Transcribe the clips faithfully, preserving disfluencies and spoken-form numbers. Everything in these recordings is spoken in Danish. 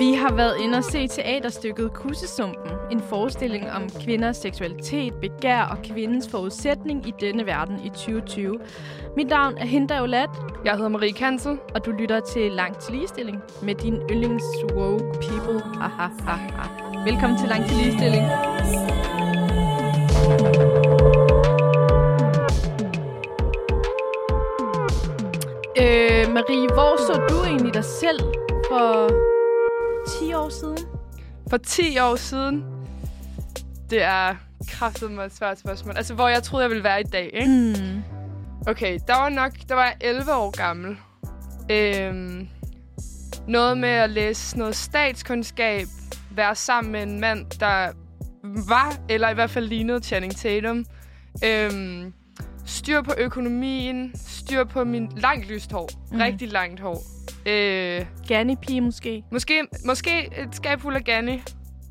Vi har været inde og se teaterstykket Kussesumpen, en forestilling om kvinders seksualitet, begær og kvindens forudsætning i denne verden i tyve tyve. Mit navn er Hinde Olat. Jeg hedder Marie Kansel. Og du lytter til Langt til Ligestilling med din yndlings woke people. Aha, aha. Velkommen til Langt til Ligestilling. Øh, Marie, hvor så du egentlig dig selv for ti år siden? For ti år siden? Det er kraftedeme et svært spørgsmål. Altså, hvor jeg troede, jeg ville være i dag, ikke? Mm. Okay, der var nok... Der var jeg elleve år gammel. Øhm, noget med at læse noget statskundskab. Være sammen med en mand, der var, eller i hvert fald lignede Channing Tatum. Øhm, styr på økonomien. Styr på min langt lyst hår. Mm. Rigtig langt hår. Øh, Ganni-pige måske. måske. Måske et skab fuld af Ganni.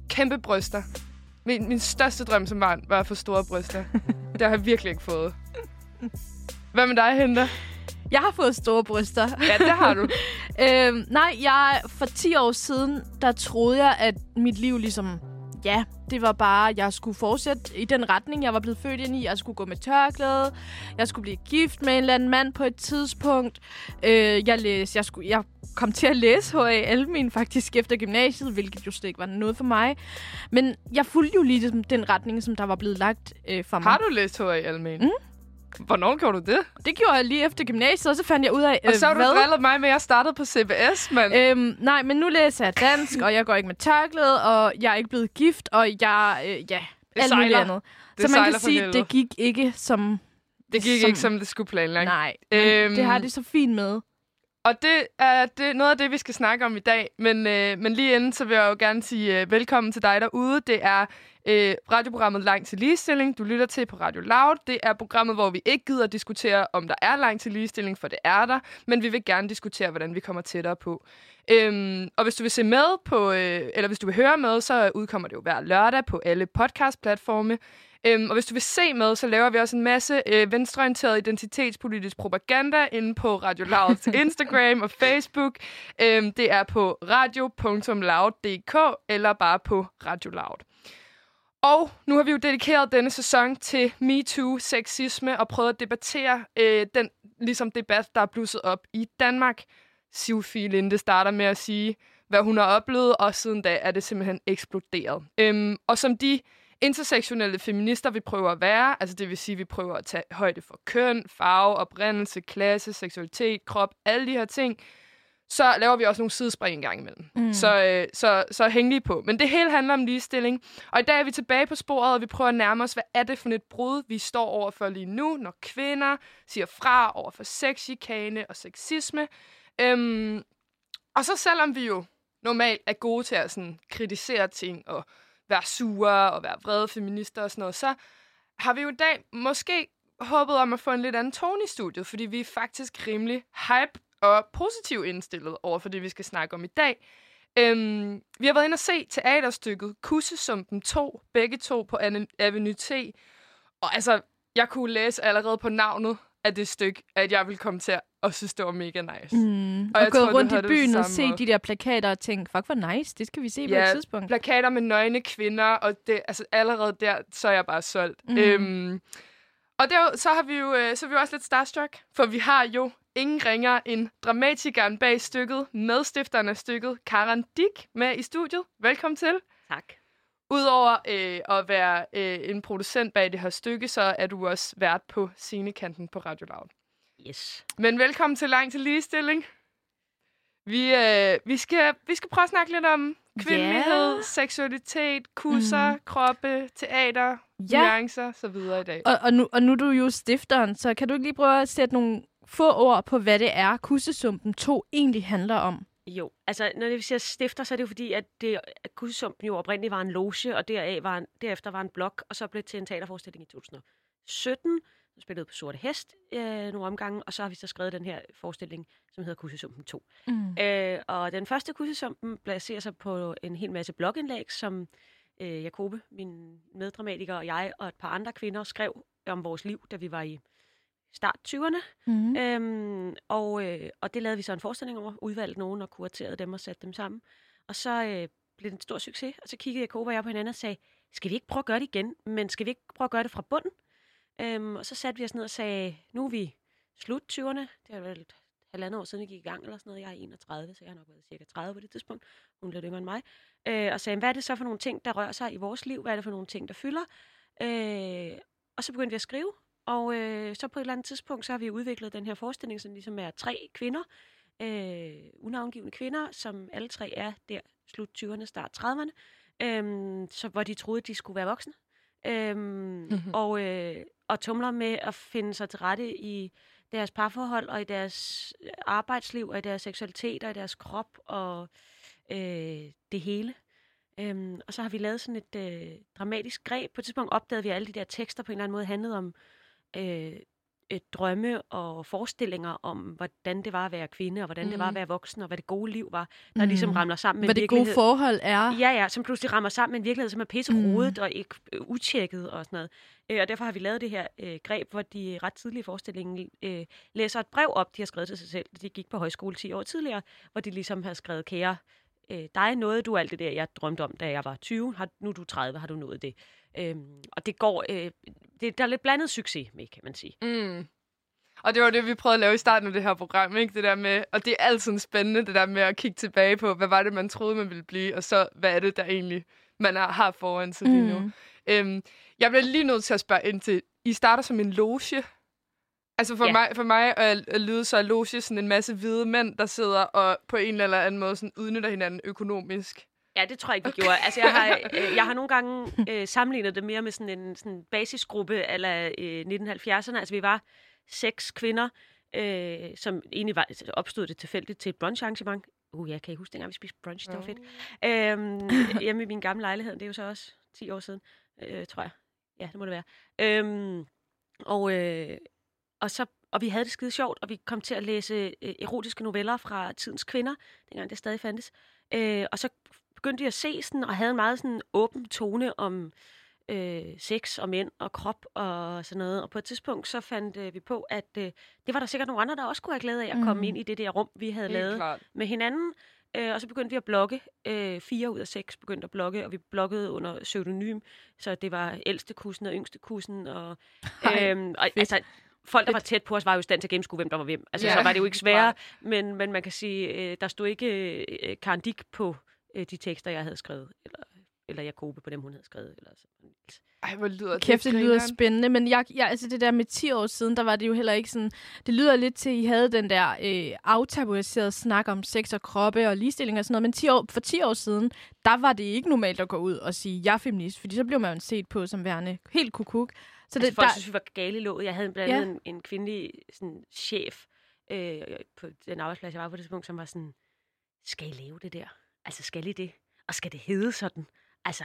Kæmpe bryster. Min, min største drøm som barn var at få store bryster. Det har jeg virkelig ikke fået. Hvad med dig, Hinde? Jeg har fået store bryster. Ja, det har du. øh, nej, jeg for ti år siden, der troede jeg, at mit liv ligesom... Ja, det var bare, jeg skulle fortsætte i den retning, jeg var blevet født ind i. Jeg skulle gå med tørklæde. Jeg skulle blive gift med en eller anden mand på et tidspunkt. Øh, jeg, læste, jeg, skulle, jeg kom til at læse H A-almen faktisk efter gymnasiet, hvilket jo slet ikke var noget for mig. Men jeg fulgte jo lige den retning, som der var blevet lagt øh, for mig. Har du læst H A-almen? Mm? Hvornår gjorde du det? Det gjorde jeg lige efter gymnasiet, og så fandt jeg ud af... Øh, og så har du drillet mig med, at jeg startede på C B S, mand. Øhm, nej, men nu læser jeg dansk, og jeg går ikke med tørklæde, og jeg er ikke blevet gift, og jeg... Øh, ja, det alt muligt andet. Det så man kan sige, det gik ikke som... Det gik som, ikke, som det skulle planlagt. Nej, øhm, det har det så fint med. Og det er det, noget af det, vi skal snakke om i dag. Men, øh, men lige inden, så vil jeg jo gerne sige øh, velkommen til dig derude. Det er øh, radioprogrammet Langt til Ligestilling. Du lytter til på Radio Loud. Det er programmet, hvor vi ikke gider diskutere, om der er langt til ligestilling, for det er der. Men vi vil gerne diskutere, hvordan vi kommer tættere på. Øhm, og hvis du vil se med på, øh, eller hvis du vil høre med, så udkommer det jo hver lørdag på alle podcastplatforme. Øhm, og hvis du vil se med, så laver vi også en masse øh, venstreorienteret identitetspolitisk propaganda inde på Radio Louds Instagram og Facebook. Øhm, det er på radio punktum loud punktum d k eller bare på Radio Loud. Og nu har vi jo dedikeret denne sæson til MeToo, sexisme og prøvet at debattere øh, den ligesom debat, der er blusset op i Danmark. Sophie Linde starter med at sige, hvad hun har oplevet, og siden da er det simpelthen eksploderet. Øhm, og som de... intersektionelle feminister, vi prøver at være, altså det vil sige, vi prøver at tage højde for køn, farve, oprindelse, klasse, seksualitet, krop, alle de her ting, så laver vi også nogle sidespring en gang imellem. Mm. Så, øh, så, så hæng lige på. Men det hele handler om ligestilling, og i dag er vi tilbage på sporet, og vi prøver at nærme os, hvad er det for et brud, vi står over for lige nu, når kvinder siger fra over for sexchikane og sexisme. Øhm, og så selvom vi jo normalt er gode til at sådan, kritisere ting og være sure og være vrede feminister og sådan noget, så har vi jo i dag måske håbet om at få en lidt anden tone i studiet, fordi vi er faktisk rimelig hype og positivt indstillet over for det, vi skal snakke om i dag. Øhm, vi har været inde og se teaterstykket Kussesumpen to, begge to på Avenue T, og altså, jeg kunne læse allerede på navnet af det stykke, at jeg ville komme til at synes, det var mega nice. Mm. Og, og gå tror, rundt i byen og se de der plakater og tænke, fuck, hvor nice, det skal vi se på ja, et tidspunkt. Plakater med nøgne kvinder, og det, altså, allerede der, så er jeg bare solgt. Mm. Øhm, og der, så, har vi jo, så er vi jo også lidt starstruck, for vi har jo ingen ringer end dramatikeren bag stykket, medstifteren af stykket, Karen Dik, med i studiet. Velkommen til. Tak. Udover øh, at være øh, en producent bag det her stykke, så er du også vært på scenekanten på Radio Loud. Yes. Men velkommen til Langt til Ligestilling. Vi, øh, vi, skal, vi skal prøve at snakke lidt om kvindelighed, yeah. seksualitet, kusser, mm. kroppe, teater, yeah. nuancer og så videre i dag. Og, og, nu, og nu er du jo stifteren, så kan du ikke lige prøve at sætte nogle få ord på, hvad det er, Kussesumpen to egentlig handler om? Jo, altså når det siger stifter, så er det jo fordi, at, at Kussesumpen jo oprindeligt var en loge, og deraf var en, derefter var en blog, og så blev det til en teaterforestilling i to tusind sytten. Så spillede på Sorte Hest øh, nogle omgange, og så har vi så skrevet den her forestilling, som hedder Kussesumpen to. Mm. Øh, og den første Kussesumpen placerer sig på en hel masse blogindlæg, som øh, Jacob, min meddramatiker og jeg og et par andre kvinder skrev om vores liv, da vi var i start tyverne. Mm. Øhm, og, øh, og det lavede vi så en forestilling over, udvalgte nogen og kuraterede dem og satte dem sammen. Og så øh, blev det en stor succes, og så kiggede Jacob og jeg på hinanden og sagde, skal vi ikke prøve at gøre det igen, men skal vi ikke prøve at gøre det fra bunden? Øhm, og så satte vi os ned og sagde, nu er vi slut tyverne. Det er vel halvandet år siden, vi gik i gang eller sådan noget. Jeg er enogtredive, så jeg har nok været cirka tredive på det tidspunkt. Hun blev yngre end mig. Øh, og sagde, hvad er det så for nogle ting, der rører sig i vores liv? Hvad er det for nogle ting, der fylder? Øh, og så begyndte vi at skrive. Og øh, så på et eller andet tidspunkt, så har vi udviklet den her forestilling, som ligesom er tre kvinder. Øh, unavngivende kvinder, som alle tre er der slut tyverne, start trediverne. Øh, så hvor de troede, de skulle være voksne. Øh, mm-hmm. Og... Øh, og tumler med at finde sig til rette i deres parforhold, og i deres arbejdsliv, og i deres seksualitet, og i deres krop, og øh, det hele. Øhm, og så har vi lavet sådan et øh, dramatisk greb. På et tidspunkt opdagede vi, alle de der tekster på en eller anden måde handlede om øh, et drømme og forestillinger om, hvordan det var at være kvinde, og hvordan mm. det var at være voksen, og hvad det gode liv var, der mm. ligesom ramler sammen med hvad en virkelighed. Hvad det gode forhold er. Ja, ja, som pludselig rammer sammen med en virkelighed, som er pisserodet mm. og ikke øh, utjekket og sådan noget. Øh, og derfor har vi lavet det her øh, greb, hvor de ret tidlige i forestillingen øh, læser et brev op, de har skrevet til sig selv, de gik på højskole ti år tidligere, hvor de ligesom har skrevet, kære øh, dig nåede du alt det der, jeg drømte om, da jeg var tyve, har, nu er du tredive, har du nået det. Øhm, og det går, øh, det, der er lidt blandet succes med, kan man sige. Mm. Og det var det, vi prøvede at lave i starten af det her program, ikke? Det der med, og det er altid spændende, det der med at kigge tilbage på, hvad var det, man troede, man ville blive, og så hvad er det, der egentlig man har foran sig lige nu. Mm. Øhm, jeg bliver lige nødt til at spørge ind til, I starter som en loge. Altså for, yeah. mig, for mig at lyde så loge sådan en masse hvide mænd, der sidder og på en eller anden måde sådan udnytter hinanden økonomisk. Ja, det tror jeg ikke, vi okay. gjorde. Altså, jeg har, øh, jeg har nogle gange øh, sammenlignet det mere med sådan en sådan basisgruppe eller øh, nitten halvfjerdserne. Altså, vi var seks kvinder, øh, som egentlig var, altså, opstod det tilfældigt til et bruncharrangement. Uh, ja, kan I huske dengang, vi spiste brunch? Det var fedt. Øh, hjemme i min gamle lejlighed, det er jo så også ti år siden, øh, tror jeg. Ja, det må det være. Øh, og, øh, og så... Og vi havde det skide sjovt, og vi kom til at læse øh, erotiske noveller fra tidens kvinder, dengang det stadig fandtes. Øh, og så begyndte vi at se sådan, og havde en meget sådan åben tone om øh, sex og mænd og krop og sådan noget. Og på et tidspunkt så fandt øh, vi på, at øh, det var der sikkert nogle andre, der også kunne have glæde af at mm. komme ind i det der rum, vi havde lavet klart. Med hinanden. Øh, og så begyndte vi at blogge. Øh, fire ud af seks begyndte at blogge, og vi bloggede under pseudonym. Så det var ældste kussen og yngste kussen. Og, øh, og altså... Folk, der var tæt på os, var jo i stand til at gennemskue, hvem der var hvem. Altså, yeah. så var det jo ikke sværere, men, men man kan sige, øh, der stod ikke øh, Karen Dik på øh, de tekster, jeg havde skrevet, eller, eller Jacob på dem, hun havde skrevet. Eller sådan. Ej, hvor lyder det? Kæft, det lyder spændende, men jeg, jeg, altså det der med ti år siden, der var det jo heller ikke sådan... Det lyder lidt til, at I havde den der øh, aftabuiserede snak om sex og kroppe og ligestilling og sådan noget, men ti år, for ti år siden, der var det ikke normalt at gå ud og sige, jeg er feminist, fordi så blev man jo set på som værende helt kukuk. Så det, altså, folk der... synes, vi var gale i låget. Jeg havde blandt andet ja. en, en kvindelig sådan, chef øh, på den arbejdsplads, jeg var på det tidspunkt, som var sådan, skal I lave det der? Altså, skal I det? Og skal det hedde sådan? Altså,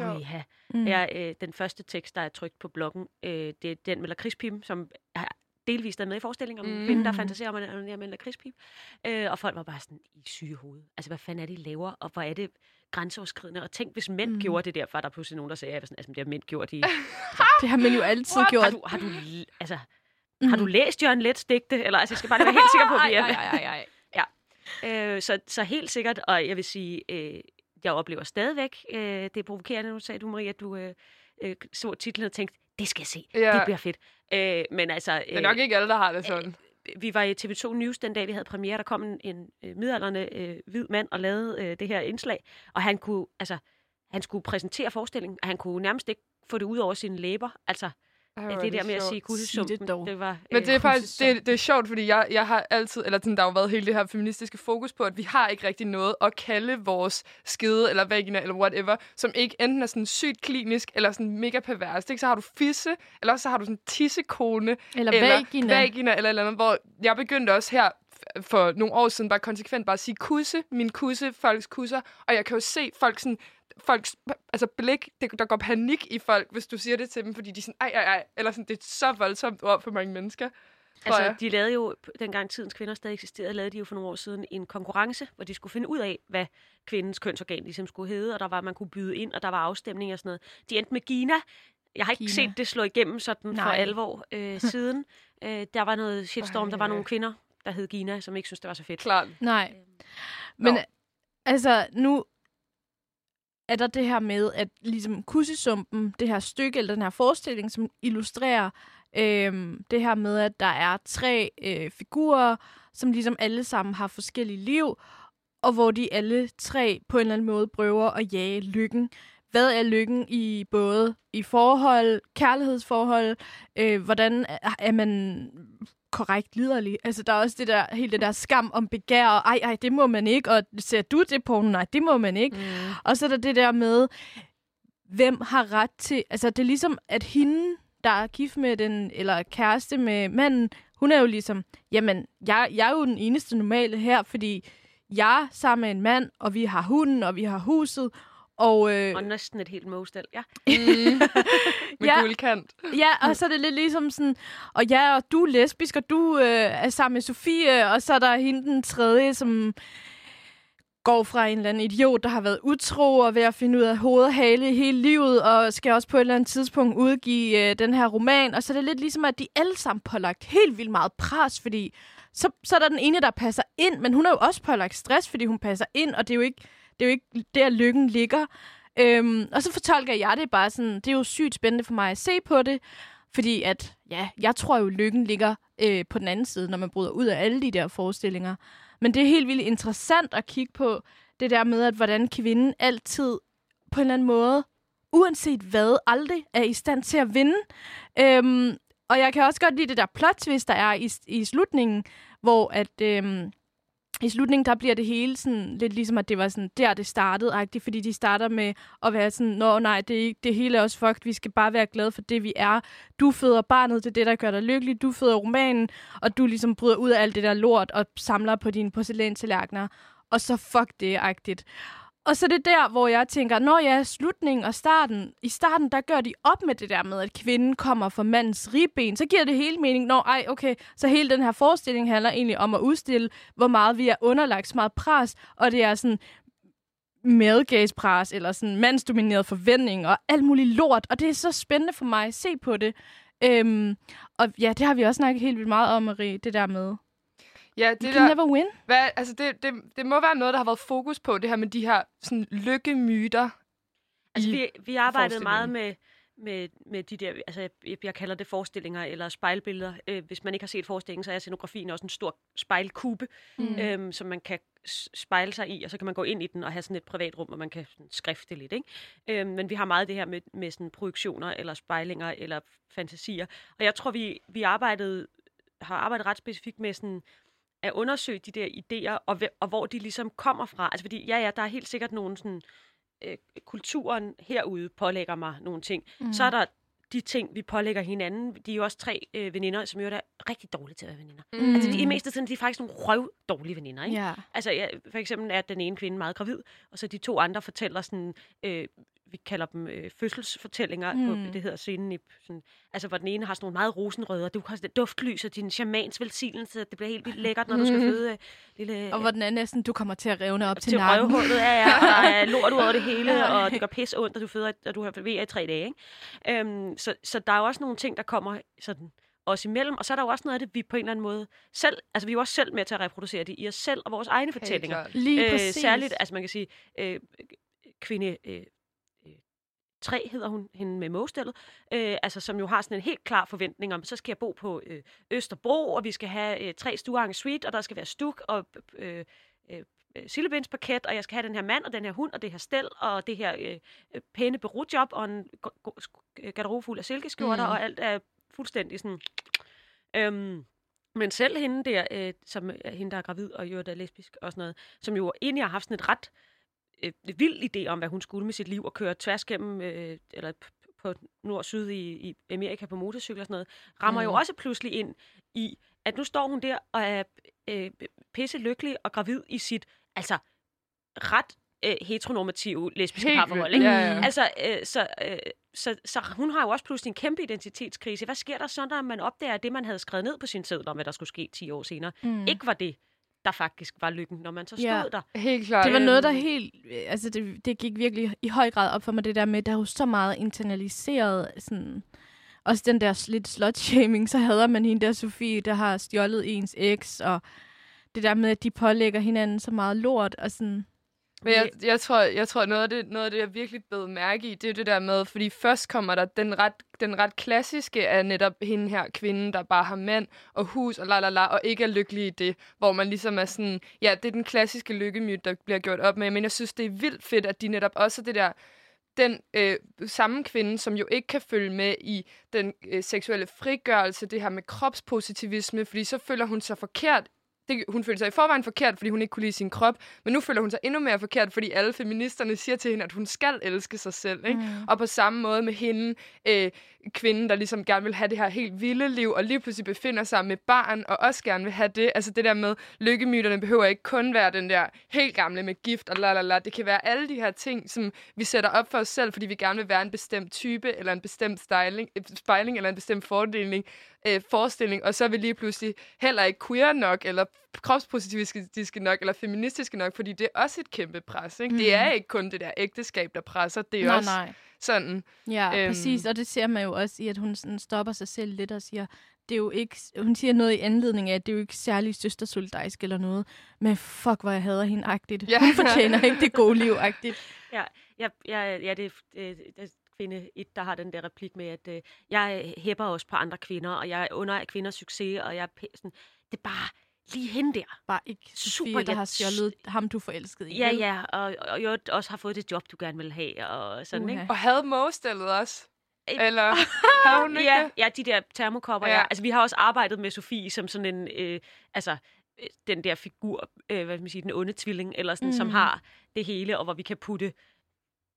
huiha. Mm. Jeg, øh, den første tekst, der er trykt på bloggen, øh, det er den med lakridspiben, som har delvist været med i forestillingen om mm. en kvinde, der fantaserer om en med en lakridspibe. Øh, og folk var bare sådan, I syge hoved. Altså, hvad fanden er det, I laver? Og hvor er det grænseoverskridende? Og tænk, hvis mænd mm. gjorde det der, for der er pludselig nogen, der sagde, at altså, det har mænd gjort i... Det har man jo altid What? gjort. Har du, har du, altså, mm. har du læst Jørgen Letts digte? Eller, altså, jeg skal bare være helt sikker på, at vi er... Ej, ej, ej, ej. Ja. Øh, så, så helt sikkert, og jeg vil sige, øh, jeg oplever stadigvæk, øh, det er provokerende, nu sagde du, Marie, at du øh, øh, så titlen og tænkte, det skal jeg se, ja. det bliver fedt. Øh, men altså... Øh, det er nok ikke alle, der har det sådan. Øh, vi var i T V to News den dag, vi havde premiere, der kom en, en midaldrende øh, hvid mand og lavede øh, det her indslag, og han kunne, altså, han skulle præsentere forestillingen, og han kunne nærmest ikke få det ud over sine læber. Altså, Ej, det, det der med sjovt. At sige Kussesumpen, det, det var... Men det er faktisk det, det er sjovt, fordi jeg, jeg har altid... Eller sådan, der har jo været hele det her feministiske fokus på, at vi har ikke rigtig noget at kalde vores skede eller vagina eller whatever, som ikke enten er sådan sygt klinisk eller sådan mega perverst. Ikke? Så har du fisse, eller så har du sådan tissekone eller, eller vagina. vagina eller eller andet, hvor jeg begyndte også her... for nogle år siden bare konsekvent bare at sige kusse, min kusse, folks kusser, og jeg kan jo se folk sådan, folks altså blik, det, der går panik i folk, hvis du siger det til dem, fordi de sådan, ej, ej, ej, eller sådan, det er så voldsomt ord for mange mennesker. Altså, jeg. de lavede jo, dengang tidens kvinder stadig eksisterede, lavede de jo for nogle år siden en konkurrence, hvor de skulle finde ud af, hvad kvindens kønsorgan ligesom skulle hedde, og der var, man kunne byde ind, og der var afstemning og sådan noget. De endte med Gina. Jeg har ikke Gina. set det slå igennem sådan Nej. for alvor øh, siden. øh, der var noget shitstorm, der var nogle kvinder, der hed Gina, som ikke synes det var så fedt. Klart. Nej. Men, Altså, nu er der det her med, at ligesom Kussesumpen, det her stykke, eller den her forestilling, som illustrerer øh, det her med, at der er tre øh, figurer, som ligesom alle sammen har forskellige liv, og hvor de alle tre på en eller anden måde prøver at jage lykken. Hvad er lykken i både i forhold, kærlighedsforhold, øh, hvordan er, er man korrekt liderlig? Altså, der er også det der, hele det der skam om begær, og ej, ej, det må man ikke, og ser du det på, nej, det må man ikke. Mm. Og så er der det der med, hvem har ret til, altså det er ligesom, at hende, der er gift med den, eller kæreste med manden, hun er jo ligesom, jamen, jeg, jeg er jo den eneste normale her, fordi jeg sammen med en mand, og vi har hunden, og vi har huset, og, øh... og næsten et helt mostel, ja. Mm. Med ja, guldkant. Ja, og så er det lidt ligesom sådan, og ja, og du er lesbisk, og du øh, er sammen med Sofie, og så er der hende den tredje, som går fra en eller anden idiot, der har været utro og ved at finde ud af hoved og hale hele livet, og skal også på et eller andet tidspunkt udgive øh, den her roman. Og så er det lidt ligesom, at de alle sammen pålagt helt vildt meget pres, fordi så, så er der den ene, der passer ind, men hun er jo også pålagt stress, fordi hun passer ind, og det er jo ikke... Det er jo ikke der, lykken ligger. Øhm, og så fortolker jeg det bare sådan, det er jo sygt spændende for mig at se på det, fordi at, ja, jeg tror jo, lykken ligger øh, på den anden side, når man bryder ud af alle de der forestillinger. Men det er helt vildt interessant at kigge på det der med, at hvordan kvinden altid på en eller anden måde, uanset hvad, aldrig er i stand til at vinde. Øhm, og jeg kan også godt lide det der plot twist, der er i, i slutningen, hvor at... Øhm, I slutningen, der bliver det hele sådan lidt ligesom, at det var sådan der, det startede-agtigt, fordi de starter med at være sådan, nå nej, det, det hele er også fucked, vi skal bare være glade for det, vi er. Du føder barnet, det er det, der gør dig lykkelig, du føder romanen, og du ligesom bryder ud af alt det der lort og samler på dine porcelænstallerkener, og så fuck det-agtigt. Og så det der, hvor jeg tænker, når jeg er slutningen og starten, i starten, der gør de op med det der med, at kvinden kommer fra mandens ribben. Så giver det hele mening, når ej, okay, så hele den her forestilling handler egentlig om at udstille, hvor meget vi er underlagt, så meget pres, og det er sådan medgæspres, eller sådan mandsdomineret forventning, og alt muligt lort, og det er så spændende for mig at se på det. Øhm, og ja, det har vi også snakket helt vildt meget om, Marie, det der med... Ja, det you can der, never win. Hvad, altså det, det, det må være noget, der har været fokus på, det her med de her sådan, lykkemyter. Altså, vi, vi arbejdede meget med, med, med de der, altså jeg, jeg kalder det forestillinger eller spejlbilleder. Øh, hvis man ikke har set forestillingen, så er scenografien også en stor spejlkube, mm. øhm, som man kan spejle sig i, og så kan man gå ind i den og have sådan et privat rum, hvor man kan skrifte lidt. Ikke? Øhm, men vi har meget det her med, med sådan projektioner eller spejlinger eller fantasier. Og jeg tror, vi, vi arbejdede, har arbejdet ret specifikt med sådan... at undersøge de der idéer, og, og hvor de ligesom kommer fra. Altså fordi, ja, ja, der er helt sikkert nogle sådan, øh, kulturen herude pålægger mig nogle ting. Mm. Så er der de ting, vi pålægger hinanden. De er jo også tre øh, veninder, som jo er rigtig dårlige til at være veninder. Mm. Altså de, i meste tiden, de er faktisk nogle røvdårlige veninder, ikke? Yeah. Altså ja, for eksempel er den ene kvinde meget gravid, og så de to andre fortæller sådan... Øh, vi kalder dem øh, fødselsfortællinger, mm. på, det hedder scenen, sådan, altså hvor den ene har sådan nogle meget rosenrøde, og du har sådan duftlys og din shamans velsignelse, at det bliver helt vildt lækkert, når mm. du skal føde øh, lille... Øh, og hvor den anden er sådan, du kommer til at revne op til, til nakken. Til røvhullet, ja, ja, og der er lort ud over det hele, og det gør pis ondt, og du føder, og du har V A i tre dage, ikke? Øhm, så, så der er jo også nogle ting, der kommer sådan os imellem, og så er der jo også noget af det, vi på en eller anden måde selv, altså vi er jo også selv med til at reproducere det i os selv, og vores egne fortællinger. Lige præcis. Øh, særligt, altså man kan sige, øh, kvinde... Øh, tre hedder hun, hende med mågestillet, øh, altså som jo har sådan en helt klar forventning om, så skal jeg bo på øh, Østerbro, og vi skal have øh, tre stuearrange suite, og der skal være stuk og øh, øh, sillebindsparket, og jeg skal have den her mand, og den her hund, og det her stel, og det her øh, pæne bureaujob, og en garderobe fuld af silkeskjorter, mm. og alt er fuldstændig sådan... Øhm, men selv hende der, øh, som hende, der er gravid, og jo, der er lesbisk og sådan noget, som jo egentlig har haft sådan et ret... vild idé om, hvad hun skulle med sit liv, og køre tværs gennem, øh, eller p- på nord-syd i, i Amerika på motorcykel og sådan noget, rammer mm. jo også pludselig ind i, at nu står hun der og er øh, pisse lykkelig og gravid i sit, altså, ret øh, heteronormative lesbiske Helt parforhold, ikke? Ja, ja. Altså, øh, så, øh, så, så hun har jo også pludselig en kæmpe identitetskrise. Hvad sker der så, når man opdager, at det, man havde skrevet ned på sin seddel om, hvad der skulle ske ti år senere, mm. ikke var det, der faktisk var lykken, når man så stod ja, der. Helt klart. Det var noget, der helt... Altså, det, det gik virkelig i høj grad op for mig, det der med, der er jo så meget internaliseret, sådan... Også den der lidt slut-shaming, så hader man hende der, Sofie, der har stjålet ens eks, og det der med, at de pålægger hinanden så meget lort, og sådan... Men jeg, jeg tror, jeg tror noget, af det, noget af det, jeg virkelig bed mærke i, det er det der med, fordi først kommer der den ret, den ret klassiske af netop hende her kvinde, der bare har mand og hus og la la la, og ikke er lykkelig i det, hvor man ligesom er sådan, ja, det er den klassiske lykkemyt, der bliver gjort op med, men jeg synes, det er vildt fedt, at de netop også det der, den øh, samme kvinde, som jo ikke kan følge med i den øh, seksuelle frigørelse, det her med kropspositivisme, fordi så føler hun sig forkert. Det, hun følte sig i forvejen forkert, fordi hun ikke kunne lide sin krop, men nu føler hun sig endnu mere forkert, fordi alle feministerne siger til hende, at hun skal elske sig selv. Ikke? Mm. Og på samme måde med hende, øh, kvinden, der ligesom gerne vil have det her helt vilde liv, og lige pludselig befinder sig med barn, og også gerne vil have det. Altså det der med, lykkemyterne behøver ikke kun være den der helt gamle med gift og la la la. Det kan være alle de her ting, som vi sætter op for os selv, fordi vi gerne vil være en bestemt type, eller en bestemt styling, spejling, eller en bestemt fordeling, øh, forestilling, og så er vi lige pludselig heller ikke queer nok, eller kropspositivistiske nok, eller feministiske nok, fordi det er også et kæmpe pres, ikke? Mm. Det er ikke kun det der ægteskab, der presser, det er nej, også nej. Sådan. Ja, øhm. præcis, og det ser man jo også i, at hun sådan stopper sig selv lidt og siger, det er jo ikke, hun siger noget i anledning af, at det er jo ikke særlig søstersolidarisk eller noget, men fuck, hvor jeg hader hende-agtigt. Ja. Hun fortjener ikke det gode liv-agtigt. Ja, ja, ja, ja det er... Kvinde et, der har den der replik med, at øh, jeg hæpper også på andre kvinder, og jeg under kvinders succes, og jeg sådan, det er bare lige hende der. Bare ikke super, Sophie, der har stjålet ham, du forelskede i. Ja, vel? Ja, og, og jo også har fået det job, du gerne vil have, og sådan, okay. Ikke? Og havde Moe-stillet også. Eller havde hun ikke ja, ja, de der termokopper, ja. Ja. Altså, vi har også arbejdet med Sophie som sådan en, øh, altså, den der figur, øh, hvad skal man sige, den onde tvilling, eller sådan, mm. som har det hele, og hvor vi kan putte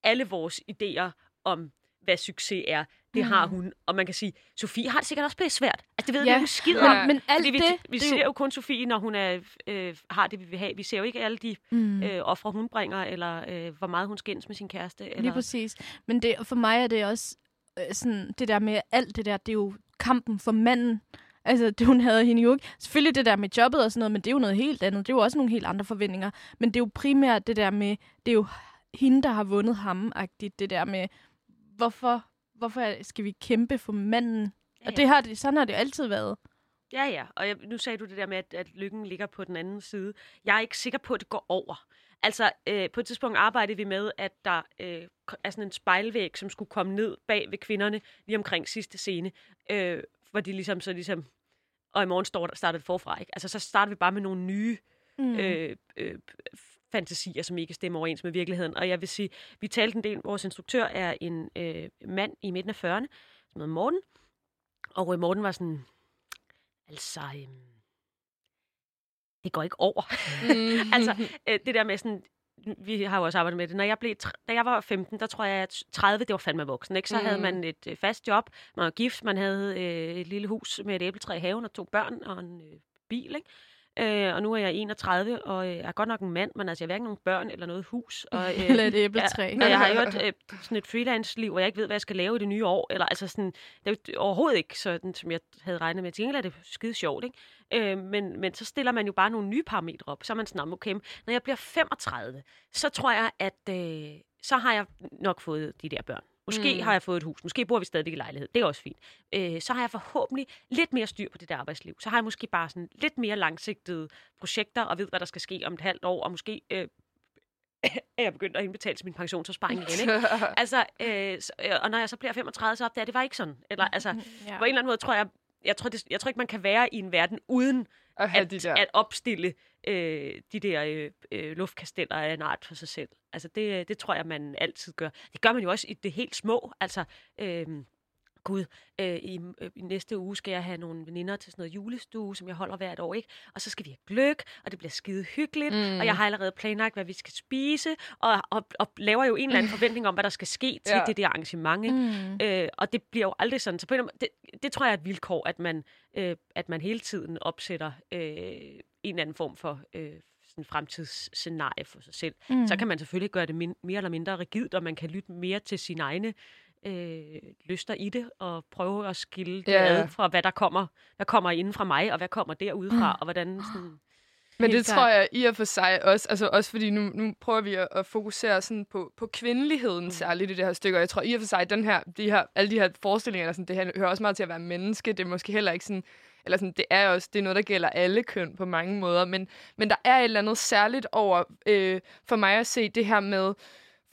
alle vores idéer om, hvad succes er. Det mm. har hun. Og man kan sige, Sophie har det sikkert også blevet svært. Altså, det ved ja. Vi jo skidt om. Ja. Men alt det, vi, vi det ser jo kun Sophie, når hun er, øh, har det, vi vil have. Vi ser jo ikke alle de mm. øh, ofre, hun bringer, eller øh, hvor meget hun skændes med sin kæreste. Eller... Lige præcis. Men det, for mig er det også øh, sådan, det der med alt det der, det er jo kampen for manden. Altså, det, hun havde hende jo ikke. Selvfølgelig det der med jobbet og sådan noget, men det er jo noget helt andet. Det er jo også nogle helt andre forventninger. Men det er jo primært det der med, det er jo hende, der har vundet ham-agtigt, det der med Hvorfor, hvorfor skal vi kæmpe for manden? Ja, ja. Og det har det, sådan har det jo altid været. Ja, ja. Og jeg, nu sagde du det der med, at, at lykken ligger på den anden side. Jeg er ikke sikker på, at det går over. Altså, øh, på et tidspunkt arbejdede vi med, at der øh, er sådan en spejlvæg, som skulle komme ned bag ved kvinderne, lige omkring sidste scene, øh, hvor de ligesom så ligesom... Og i morgen står der, starter det forfra, ikke? Altså, så starter vi bare med nogle nye... Mm. Øh, øh, fantasier, som ikke stemmer overens med virkeligheden. Og jeg vil sige, vi talte en del, vores instruktør er en øh, mand i midten af fyrrerne, som hedder Morten. Og Morten var sådan, altså, øh, det går ikke over. Mm. altså, øh, det der med sådan, vi har jo også arbejdet med det. Når jeg blev, da jeg var femten, der tror jeg, at tredive, det var fandme voksen. Ikke? Så mm. havde man et øh, fast job, man var gift, man havde øh, et lille hus med et æbletræ i haven og to børn og en øh, bil, ikke? Øh, og nu er jeg enogtredive, og øh, jeg er godt nok en mand, men altså, jeg har hverken nogen børn eller noget hus. Og, øh, eller et æbletræ. Jeg, og jeg har jo et, øh, sådan et freelance-liv, hvor jeg ikke ved, hvad jeg skal lave i det nye år. Eller, altså sådan, det er overhovedet ikke sådan, som jeg havde regnet med. Jeg tænker, at det er skide sjovt, ikke? Øh, men, men så stiller man jo bare nogle nye parametre op. Så er man sådan, okay, når jeg bliver femogtredive, så tror jeg, at øh, så har jeg nok fået de der børn. Måske mm. har jeg fået et hus. Måske bor vi stadig i lejlighed. Det er også fint. Øh, så har jeg forhåbentlig lidt mere styr på det der arbejdsliv. Så har jeg måske bare sådan lidt mere langsigtede projekter og ved, hvad der skal ske om et halvt år. Og måske øh, er jeg begyndt at indbetale til min pensionsopsparing igen. Ikke? altså, øh, så, øh, og når jeg så bliver femogtredive, så opdager det var ikke sådan. Eller, altså, ja. På en eller anden måde tror jeg, jeg tror, det, jeg tror ikke, man kan være i en verden uden at, de at opstille øh, de der øh, luftkasteller af en art for sig selv. Altså det, det tror jeg, man altid gør. Det gør man jo også i det helt små. Altså, øh, gud, øh, i, øh, i næste uge skal jeg have nogle veninder til sådan noget julestue, som jeg holder hvert år, ikke? Og så skal vi have gløgg, og det bliver skide hyggeligt, mm. og jeg har allerede planlagt, hvad vi skal spise, og, og, og laver jo en eller anden forventning om, hvad der skal ske til ja. Det der arrangement, ikke? Mm. Øh, og det bliver jo aldrig sådan. Så på en eller anden, det, det tror jeg er et vilkår, at man, øh, at man hele tiden opsætter øh, en eller anden form for... Øh, en fremtidsscenarie for sig selv. Mm. Så kan man selvfølgelig gøre det min- mere eller mindre rigidt, og man kan lytte mere til sine egne øh, lyster i det, og prøve at skille det yeah. ad fra, hvad der kommer, hvad kommer inden fra mig, og hvad kommer derudefra, mm. og hvordan... Sådan men det tror jeg i og for sig også, altså også fordi nu, nu prøver vi at, at fokusere sådan på, på kvindeligheden særligt i det her stykke, og jeg tror i og for sig, den her, de her alle de her forestillinger, sådan, det her hører også meget til at være menneske, det er måske heller ikke sådan eller sådan, det er også, det er noget, der gælder alle køn på mange måder, men, men der er et eller andet særligt over øh, for mig at se det her med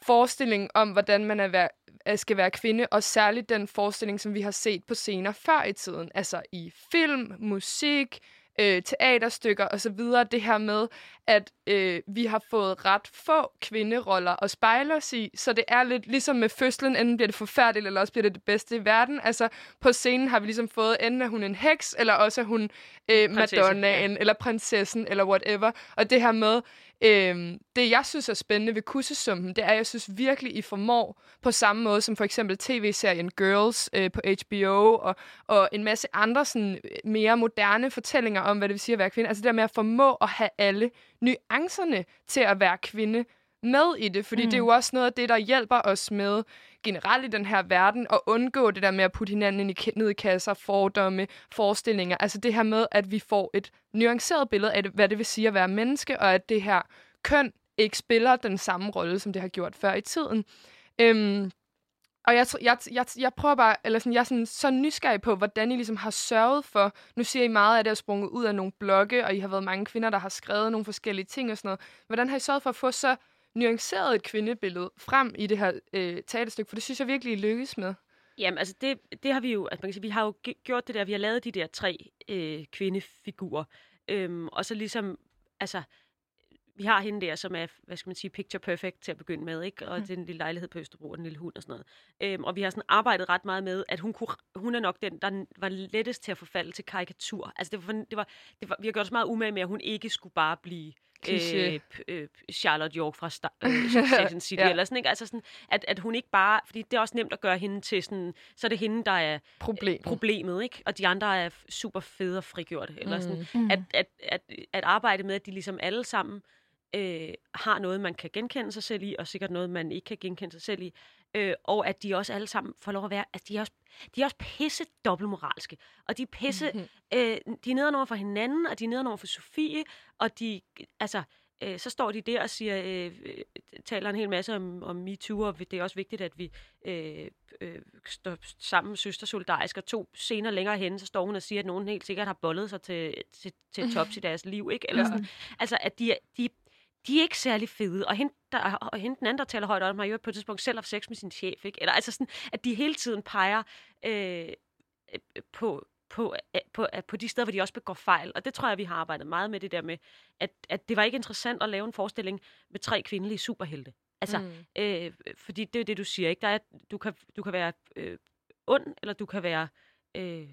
forestilling om, hvordan man er vær- skal være kvinde, og særligt den forestilling, som vi har set på scener før i tiden, altså i film, musik, øh, teaterstykker osv., det her med, at øh, vi har fået ret få kvinderoller at spejle os i, så det er lidt ligesom med fødslen, enten bliver det forfærdeligt, eller også bliver det det bedste i verden. Altså, på scenen har vi ligesom fået, enten er hun en heks, eller også er hun øh, madonnaen, ja. Eller prinsessen, eller whatever, og det her med, Øhm, det, jeg synes er spændende ved Kussesumpen, det er, at jeg synes virkelig, I formår på samme måde som for eksempel tv-serien Girls øh, på H B O og, og en masse andre sådan, mere moderne fortællinger om, hvad det vil sige at være kvinde. Altså det der med at formå at have alle nuancerne til at være kvinde med i det, fordi mm. det er jo også noget af det, der hjælper os med generelt i den her verden at undgå det der med at putte hinanden i, ned i kasser, fordomme, forestillinger. Altså det her med, at vi får et nuanceret billede af, hvad det vil sige at være menneske, og at det her køn ikke spiller den samme rolle, som det har gjort før i tiden. Øhm, og jeg, jeg, jeg, jeg prøver bare, eller sådan, jeg er sådan, så nysgerrig på, hvordan I ligesom har sørget for, nu siger I meget af det er sprunget ud af nogle blogge, og I har været mange kvinder, der har skrevet nogle forskellige ting og sådan noget. Hvordan har I sørget for at få så nuanceret et kvindebillede frem i det her øh, teaterstykke, for det synes jeg virkelig lykkes med. Jamen, altså det, det har vi jo, altså man kan sige, vi har jo gjort det der, vi har lavet de der tre øh, kvindefigurer, øhm, og så ligesom, altså, vi har hende der, som er, hvad skal man sige, picture perfect til at begynde med, ikke? Og mm. det er en lille lejlighed på Østerbro og en lille hund og sådan noget. Øhm, og vi har sådan arbejdet ret meget med, at hun, kunne, hun er nok den, der var lettest til at forfalde til karikatur. Altså det var, det var, det var, vi har gjort os meget umage med, at hun ikke skulle bare blive Øh, øh, Charlotte York fra Star, øh, Sex and City, ja. Eller sådan, ikke? Altså sådan, at, at hun ikke bare, fordi det er også nemt at gøre hende til sådan, så er det hende, der er problemet, øh, problemet ikke? Og de andre er super fede og frigjorte, eller mm. sådan, mm. At, at, at, at arbejde med, at de ligesom alle sammen øh, har noget, man kan genkende sig selv i, og sikkert noget, man ikke kan genkende sig selv i, øh, og at de også alle sammen får lov at være, altså de er også, de er også pisse dobbeltmoralske, og de er pisse, mm-hmm. øh, de er nedenover for hinanden, og de er nedenover for Sophie, og de, altså, øh, så står de der og siger, øh, taler en hel masse om, om MeToo, og det er også vigtigt, at vi øh, øh, står sammen søstersolidarisk, og to scener længere henne, så står hun og siger, at nogen helt sikkert har boldet sig til, til, til tops i deres liv, ikke? Eller sådan. Mm-hmm. Altså, at de, de de er ikke særlig fede, og hende, der, og hende den anden, der taler højt om, har jo på et tidspunkt selv haft sex med sin chef, ikke? Eller altså sådan, at de hele tiden peger øh, på, på, på, på de steder, hvor de også begår fejl, og det tror jeg, vi har arbejdet meget med det der med, at, at det var ikke interessant at lave en forestilling med tre kvindelige superhelte. Altså, mm. øh, fordi det er det, du siger, ikke? Der er, du, kan, du kan være øh, ond, eller du kan være øh,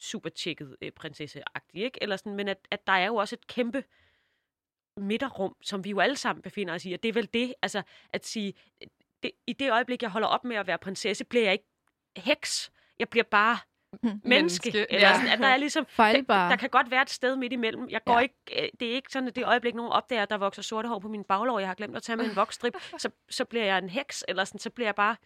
supertjekket øh, prinsesseagtig, ikke? Eller sådan, men at, at der er jo også et kæmpe midterrum, som vi jo alle sammen befinder os i, og det er vel det, altså at sige, det, i det øjeblik, jeg holder op med at være prinsesse, bliver jeg ikke heks, jeg bliver bare menneske. menneske. Eller ja. Sådan, at der er ligesom, der, der kan godt være et sted midt imellem. Jeg går ja. ikke, det er ikke sådan, at det øjeblik, nogen opdager, der vokser sorte hår på min baglår, jeg har glemt at tage med en voksstrip, så, så bliver jeg en heks, eller sådan, så bliver jeg bare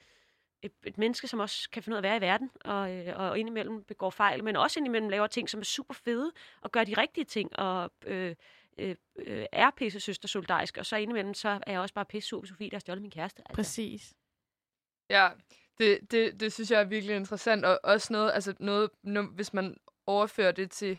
et, et menneske, som også kan finde ud af at være i verden, og, og indimellem begår fejl, men også indimellem laver ting, som er super fede, og gør de rigtige ting, og øh, Øh, øh, er pisse søster solidarisk, og så indimellem, så er jeg også bare pisse sur på Sophie, der har stjålet min kæreste. Altså. Præcis. Ja, det, det, det synes jeg er virkelig interessant, og også noget, altså noget, noget hvis man overfører det til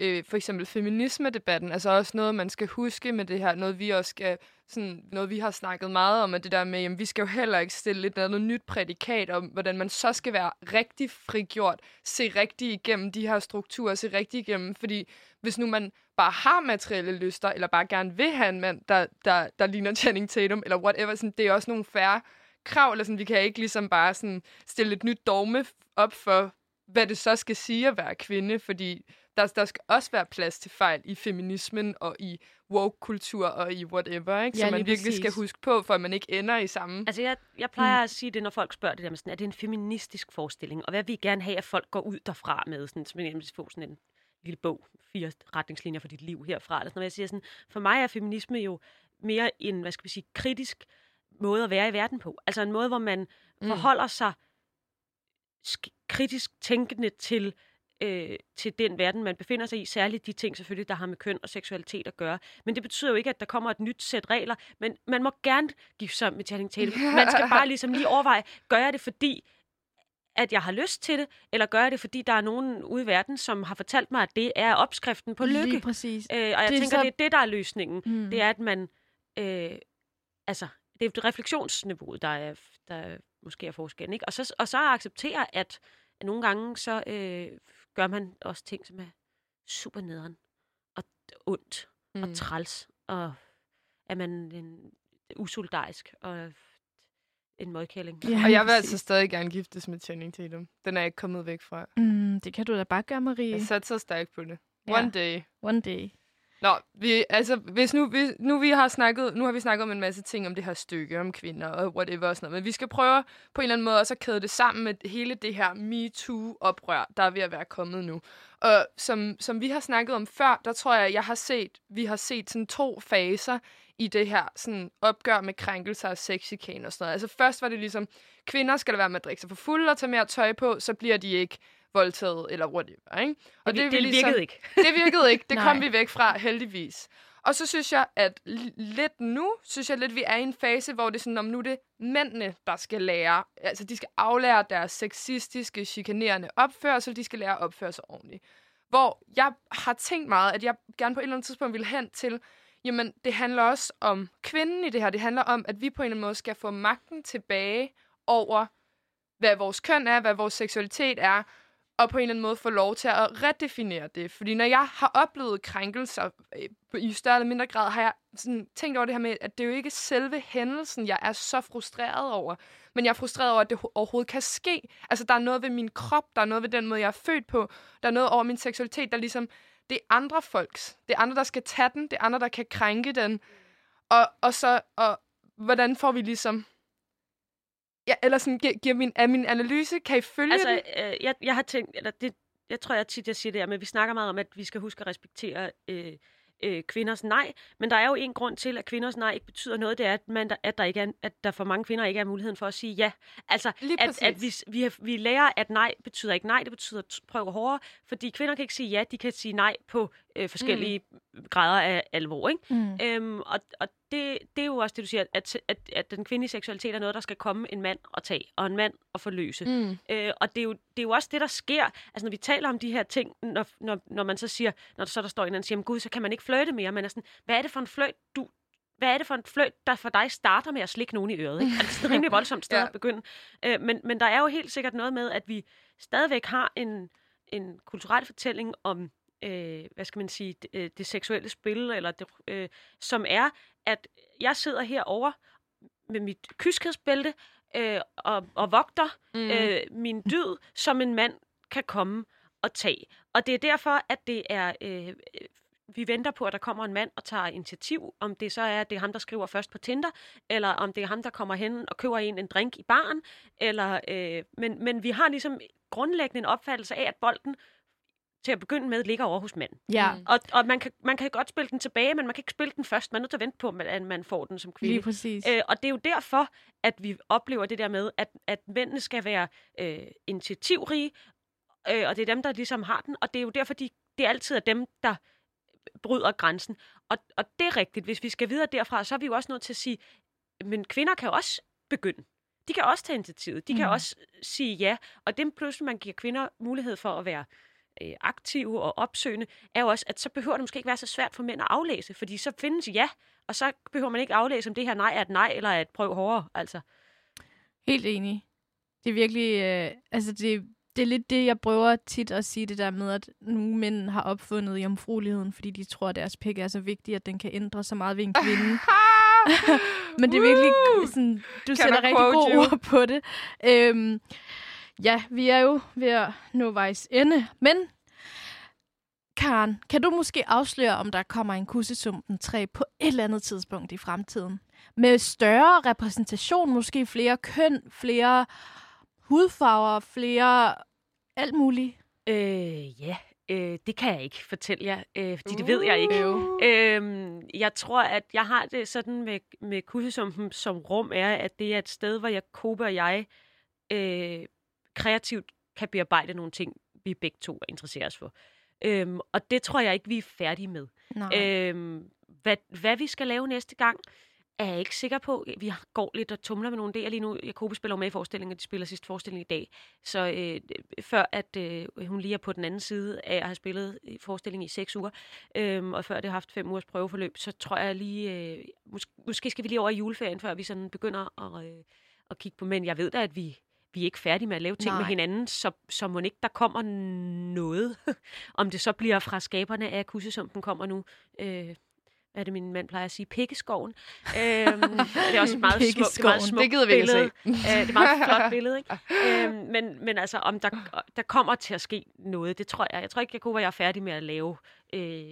øh, for eksempel feminisme-debatten, altså også noget, man skal huske med det her, noget vi også skal, sådan, noget vi har snakket meget om, at det der med, jamen vi skal jo heller ikke stille lidt noget nyt prædikat om, hvordan man så skal være rigtig frigjort, se rigtig igennem de her strukturer, se rigtig igennem, fordi hvis nu man bare har materielle lyster, eller bare gerne vil have en mand, der, der, der ligner Channing Tatum, eller whatever, sådan, det er også nogle færre krav, eller sådan, vi kan ikke ligesom bare sådan, stille et nyt dogme op for, hvad det så skal sige at være kvinde, fordi der, der skal også være plads til fejl i feminismen, og i woke-kultur, og i whatever, ikke? Så ja, man virkelig præcis. Skal huske på, for at man ikke ender i samme. Altså, jeg, jeg plejer mm. at sige det, når folk spørger det der med sådan, er det en feministisk forestilling, og hvad vil I gerne have, at folk går ud derfra med, sådan, som en få sådan en lille bog, fire retningslinjer for dit liv herfra, eller sådan noget. Jeg siger sådan, for mig er feminisme jo mere en, hvad skal vi sige, kritisk måde at være i verden på. Altså en måde, hvor man mm. forholder sig sk- kritisk tænkende til, øh, til den verden, man befinder sig i. Særligt de ting selvfølgelig, der har med køn og seksualitet at gøre. Men det betyder jo ikke, at der kommer et nyt sæt regler. Men man må gerne give sammen med Channing Tatum. Man skal bare ligesom lige overveje, gør jeg det, fordi at jeg har lyst til det, eller gør jeg det, fordi der er nogen ude i verden, som har fortalt mig, at det er opskriften på lykke. Lige præcis. Øh, og jeg det tænker, så... det er det, der er løsningen. Mm. Det er, at man... Øh, altså, det er refleksionsniveauet, der, er, der måske er forskellen, ikke? Og så, og så acceptere, at nogle gange, så øh, gør man også ting, som er super nederen, og ondt, mm. og træls, og er man en, usolidarisk, og... en møgkælling. Ja, og jeg vil altså stadig gerne giftes med Channing Tatum. Den er jeg ikke kommet væk fra. Mm, det kan du da bare gøre, Marie. Jeg satte så stærkt på det. One yeah. day. One day. Nå, vi, altså, hvis nu, vi, nu, vi har snakket, nu har vi snakket om en masse ting om det her stykke, om kvinder og whatever og sådan noget, men vi skal prøve på en eller anden måde også at kæde det sammen med hele det her MeToo-oprør, der er ved at være kommet nu. Og som, som vi har snakket om før, der tror jeg, jeg har set, vi har set sådan to faser i det her sådan, opgør med krænkelser og sexchikane og sådan noget. Altså først var det ligesom, kvinder skal være med at drikke sig for fulde og tage mere tøj på, så bliver de ikke voldtaget eller whatever, ikke? Og det, det, det virkede ligesom, ikke. Det virkede ikke. Det kom vi væk fra, heldigvis. Og så synes jeg, at lidt nu, synes jeg lidt, vi er i en fase, hvor det er sådan, om nu er det mændene, der skal lære. Altså, de skal aflære deres sexistiske, chikanerende opførsel. De skal lære at opføre sig ordentligt. Hvor jeg har tænkt meget, at jeg gerne på et eller andet tidspunkt ville hen til, jamen, det handler også om kvinden i det her. Det handler om, at vi på en eller anden måde skal få magten tilbage over, hvad vores køn er, hvad vores seksualitet er, og på en eller anden måde få lov til at redefinere det. Fordi når jeg har oplevet krænkelser i større eller mindre grad, har jeg sådan tænkt over det her med, at det er jo ikke selve hændelsen, jeg er så frustreret over. Men jeg er frustreret over, at det overhovedet kan ske. Altså, der er noget ved min krop, der er noget ved den måde, jeg er født på, der er noget over min seksualitet, der ligesom, det er andre folks. Det er andre, der skal tage den. Det er andre, der kan krænke den. Og, og så, og hvordan får vi ligesom... Ja, eller sådan, gi- giver min, er min analyse, kan I følge altså, den? Altså, øh, jeg, jeg har tænkt, eller det, jeg tror jeg tit, jeg siger det her, men vi snakker meget om, at vi skal huske at respektere øh, øh, kvinders nej, men der er jo en grund til, at kvinders nej ikke betyder noget, det er, at, man, at, der, ikke er, at der for mange kvinder ikke er muligheden for at sige ja. Altså, at, at vi, vi, vi lærer, at nej betyder ikke nej, det betyder prøve hårdere, fordi kvinder kan ikke sige ja, de kan sige nej på øh, forskellige mm. grader af alvor, ikke? Mm. Øhm, og, og Det, det er jo også det, du siger, at, at, at den kvindelige seksualitet er noget, der skal komme en mand og tage, og en mand og forløse. Mm. Øh, og det er, jo, det er jo også det, der sker. Altså, når vi taler om de her ting, når, når, når man så siger, når der, så der står en anden og siger, gud, så kan man ikke flirte mere. Man er sådan, hvad er det for en fløjt, du... Hvad er det for en fløjt, der for dig starter med at slikke nogen i øret? Ikke? Altså, det er sådan et rimelig voldsomt sted ja. At begynde. Øh, men, men der er jo helt sikkert noget med, at vi stadigvæk har en, en kulturel fortælling om, øh, hvad skal man sige, det, det seksuelle spil, eller det, øh, som er... at jeg sidder herovre med mit kyskhedsbælte øh, og, og vogter mm. øh, min dyd, som en mand kan komme og tage. Og det er derfor, at det er øh, vi venter på, at der kommer en mand og tager initiativ. Om det så er, at det er ham, der skriver først på Tinder, eller om det er ham, der kommer hen og køber en en drink i baren. Eller, øh, men, men vi har ligesom grundlæggende en opfattelse af, at bolden til at begynde med, ligger over hos manden. Ja. Og, og man, kan, man kan godt spille den tilbage, men man kan ikke spille den først. Man er nødt til at vente på, at man får den som kvinde. Lige præcis. Øh, og det er jo derfor, at vi oplever det der med, at, at mændene skal være øh, initiativrige, øh, og det er dem, der ligesom har den. Og det er jo derfor, de, det altid er dem, der bryder grænsen. Og, og det er rigtigt. Hvis vi skal videre derfra, så er vi jo også nødt til at sige, men kvinder kan jo også begynde. De kan også tage initiativet. De mm. kan også sige ja. Og det pludselig, man giver kvinder mulighed for at være aktive og opsøgende, er jo også, at så behøver det måske ikke være så svært for mænd at aflæse, fordi så findes ja, og så behøver man ikke aflæse, om det her nej er et nej, eller at prøve hårdere, altså. Helt enig. Det er virkelig, øh, altså det, det er lidt det, jeg prøver tit at sige det der med, at nogle mænd har opfundet jomfrueligheden, fordi de tror, at deres pik er så vigtig, at den kan ændre så meget ved en kvinde. Men det er virkelig sådan, du kan sætter rigtig gode you? ord på det. Øhm, Ja, vi er jo ved at nå vejs ende, men Karen, kan du måske afsløre, om der kommer en Kussesumpen tre på et eller andet tidspunkt i fremtiden? Med større repræsentation, måske flere køn, flere hudfarver, flere alt muligt? Øh, ja, øh, det kan jeg ikke fortælle jer, øh, fordi uh, det ved jeg ikke. Uh. Øh, jeg tror, at jeg har det sådan med, med Kussesumpen som rum er, at det er et sted, hvor Jacob og jeg... Øh, kreativt kan bearbejde nogle ting, vi begge to interesserer os for. Øhm, og det tror jeg ikke, vi er færdige med. Øhm, hvad, hvad vi skal lave næste gang, er jeg ikke sikker på. Vi går lidt og tumler med nogle idéer lige nu. Jacob spiller med i forestillingen, og de spiller sidste forestilling i dag. Så øh, før at øh, hun lige er på den anden side af at have spillet forestillingen i seks uger, øh, og før det har haft fem ugers prøveforløb, så tror jeg lige, øh, mås- måske skal vi lige over i juleferien, før vi sådan begynder at, øh, at kigge på. Men jeg ved da, at vi, vi er ikke færdige med at lave ting Nej. Med hinanden, så, så må ikke der kommer noget. Om det så bliver fra skaberne af Kussesumpen kommer nu... Øh, er det min mand plejer at sige, pikkeskoven. øhm, det er også et meget smukt smuk billede. Vi øh, det er et meget flot billede, ikke? øhm, men, men altså, om der, der kommer til at ske noget, det tror jeg. Jeg tror ikke, jeg kunne være færdig med at lave øh,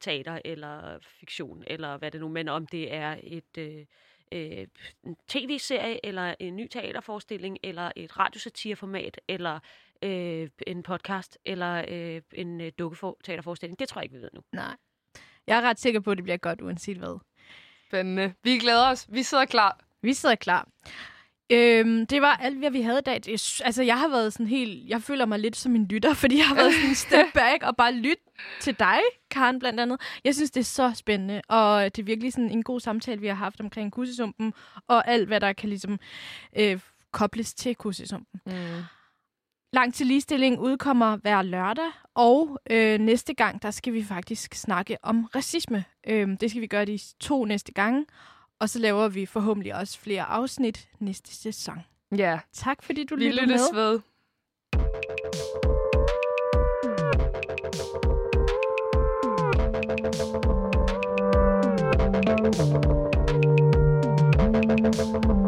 teater eller fiktion, eller hvad det nu, men om det er et øh, øh, en tv-serie, eller en ny teaterforestilling, eller et radiosatireformat, eller øh, en podcast, eller øh, en øh, dukketeaterforestilling. Det tror jeg ikke, vi ved nu. Nej. Jeg er ret sikker på, at det bliver godt, uanset hvad. Spændende. Vi glæder os. Vi sidder klar. Vi sidder klar. Øhm, det var alt, hvad vi havde i dag. Det, altså, jeg har været sådan helt... Jeg føler mig lidt som en lytter, fordi jeg har været sådan en step back og bare lyt til dig, Karen, blandt andet. Jeg synes, det er så spændende, og det er virkelig sådan en god samtale, vi har haft omkring Kussesumpen, og alt, hvad der kan ligesom øh, kobles til Kussesumpen. Mm. Langt til ligestilling udkommer hver lørdag, og øh, næste gang, der skal vi faktisk snakke om racisme. Øh, det skal vi gøre de to næste gange, og så laver vi forhåbentlig også flere afsnit næste sæson. Ja. Tak fordi du lyttede med. Vi lyttes ved. Mm.